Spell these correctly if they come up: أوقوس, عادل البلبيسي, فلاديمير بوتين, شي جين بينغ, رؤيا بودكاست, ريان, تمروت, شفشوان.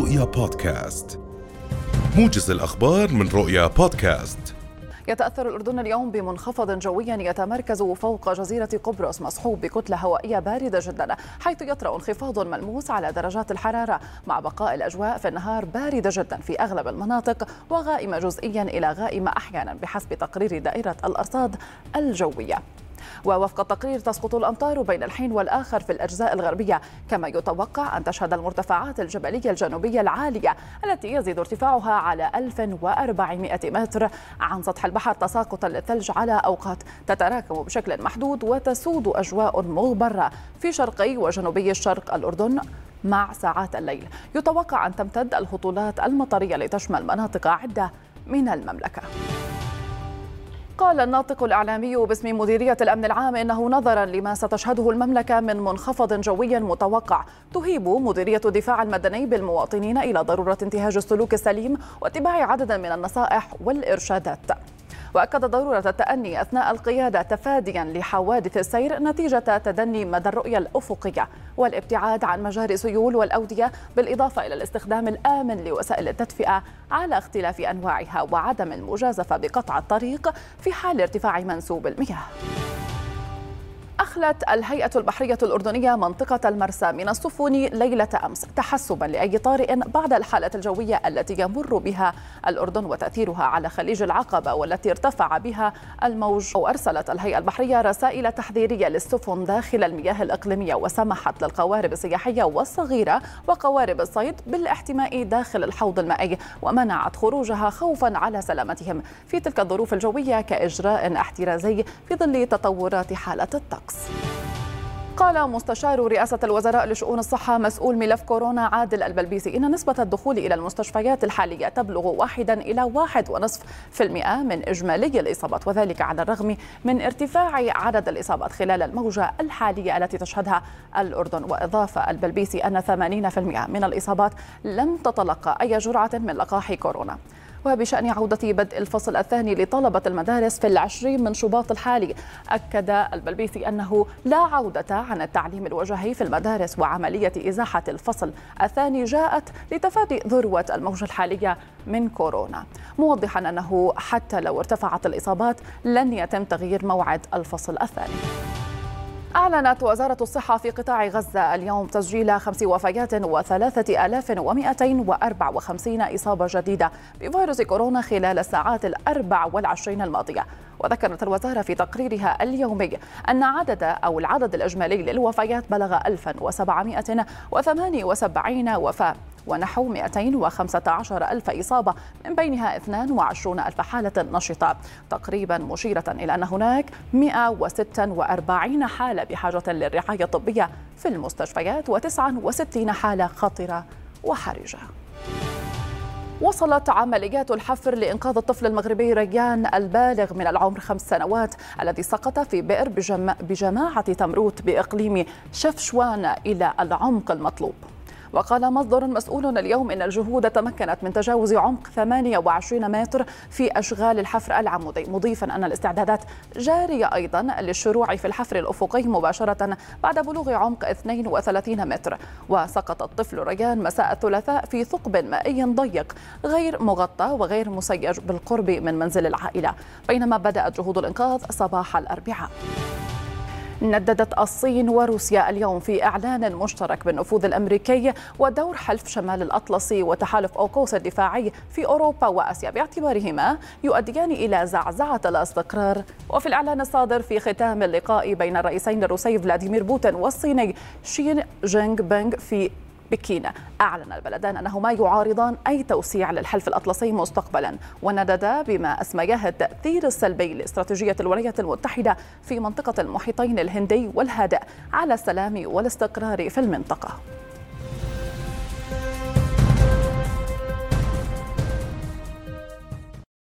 رؤيا بودكاست، موجز الأخبار من رؤيا بودكاست. يتأثر الأردن اليوم بمنخفض جوي يتمركز فوق جزيرة قبرص مصحوب بكتلة هوائية باردة جدا، حيث يطرأ انخفاض ملموس على درجات الحرارة، مع بقاء الأجواء في النهار باردة جدا في أغلب المناطق وغائمة جزئيا إلى غائمة أحيانا بحسب تقرير دائرة الأرصاد الجوية. ووفق التقرير تسقط الأمطار بين الحين والآخر في الأجزاء الغربية، كما يتوقع أن تشهد المرتفعات الجبلية الجنوبية العالية التي يزيد ارتفاعها على 1400 متر عن سطح البحر تساقط الثلج على أوقات تتراكم بشكل محدود، وتسود أجواء مغبرة في شرقي وجنوبي الشرق الأردن مع ساعات الليل. يتوقع أن تمتد الهطولات المطرية لتشمل مناطق عدة من المملكة. قال الناطق الإعلامي باسم مديرية الأمن العام إنه نظرا لما ستشهده المملكة من منخفض جوي متوقع، تهيب مديرية الدفاع المدني بالمواطنين إلى ضرورة انتهاج السلوك السليم واتباع عددا من النصائح والإرشادات. وأكد ضرورة التأني أثناء القيادة تفاديا لحوادث السير نتيجة تدني مدى الرؤية الأفقية والابتعاد عن مجاري سيول والأودية، بالإضافة إلى الاستخدام الآمن لوسائل التدفئة على اختلاف أنواعها وعدم المجازفة بقطع الطريق في حال ارتفاع منسوب المياه. أخلت الهيئة البحرية الأردنية منطقة المرسى من السفن ليلة أمس تحسبا لأي طارئ بعد الحالة الجوية التي يمر بها الأردن وتأثيرها على خليج العقبة، والتي ارتفع بها الموج. وأرسلت الهيئة البحرية رسائل تحذيرية للسفن داخل المياه الإقليمية، وسمحت للقوارب السياحية والصغيرة وقوارب الصيد بالاحتماء داخل الحوض المائي، ومنعت خروجها خوفا على سلامتهم في تلك الظروف الجوية كإجراء احترازي في ظل تطورات حالة الطقس. قال مستشار رئاسة الوزراء لشؤون الصحة مسؤول ملف كورونا عادل البلبيسي إن نسبة الدخول إلى المستشفيات الحالية تبلغ 1 إلى 1.5% من إجمالي الإصابات، وذلك على الرغم من ارتفاع عدد الإصابات خلال الموجة الحالية التي تشهدها الأردن. وأضاف البلبيسي أن 80% من الإصابات لم تتلقى أي جرعة من لقاح كورونا. وبشأن عودة بدء الفصل الثاني لطلبة المدارس في 20 من شباط الحالي، أكد البلبيسي أنه لا عودة عن التعليم الوجاهي في المدارس، وعملية إزاحة الفصل الثاني جاءت لتفادي ذروة الموجة الحالية من كورونا، موضحا أنه حتى لو ارتفعت الإصابات لن يتم تغيير موعد الفصل الثاني. أعلنت وزارة الصحة في قطاع غزة اليوم تسجيل 5 وفيات و3254 إصابة جديدة بفيروس كورونا خلال الساعات 24 الماضية. وذكرت الوزارة في تقريرها اليومي أن العدد الإجمالي للوفيات بلغ 1778 وفاة، ونحو 215,000 إصابة، من بينها 22,000 حالة نشطة تقريبا، مشيرة إلى أن هناك 146 حالة بحاجة للرعاية الطبية في المستشفيات، و69 حالة خطرة وحرجة. وصلت عمليات الحفر لإنقاذ الطفل المغربي ريان البالغ من العمر 5 سنوات الذي سقط في بئر بجماعة تمروت بإقليم شفشوان إلى العمق المطلوب. وقال مصدر مسؤول اليوم إن الجهود تمكنت من تجاوز عمق 28 متر في أشغال الحفر العمودي، مضيفا أن الاستعدادات جارية أيضا للشروع في الحفر الأفقي مباشرة بعد بلوغ عمق 32 متر. وسقط الطفل ريان مساء الثلاثاء في ثقب مائي ضيق غير مغطى وغير مسيج بالقرب من منزل العائلة، بينما بدأت جهود الإنقاذ صباح الأربعاء. نددت الصين وروسيا اليوم في إعلان مشترك بالنفوذ الأمريكي ودور حلف شمال الأطلسي وتحالف أوقوس الدفاعي في أوروبا وآسيا، باعتبارهما يؤديان إلى زعزعة الاستقرار. وفي الإعلان الصادر في ختام اللقاء بين الرئيسين الروسي فلاديمير بوتين والصيني شي جين بينغ في بكين، أعلن البلدان أنهما يعارضان أي توسيع للحلف الأطلسي مستقبلا، ونددا بما أسمياه التأثير السلبي لاستراتيجية الولايات المتحدة في منطقة المحيطين الهندي والهادئ على السلام والاستقرار في المنطقة.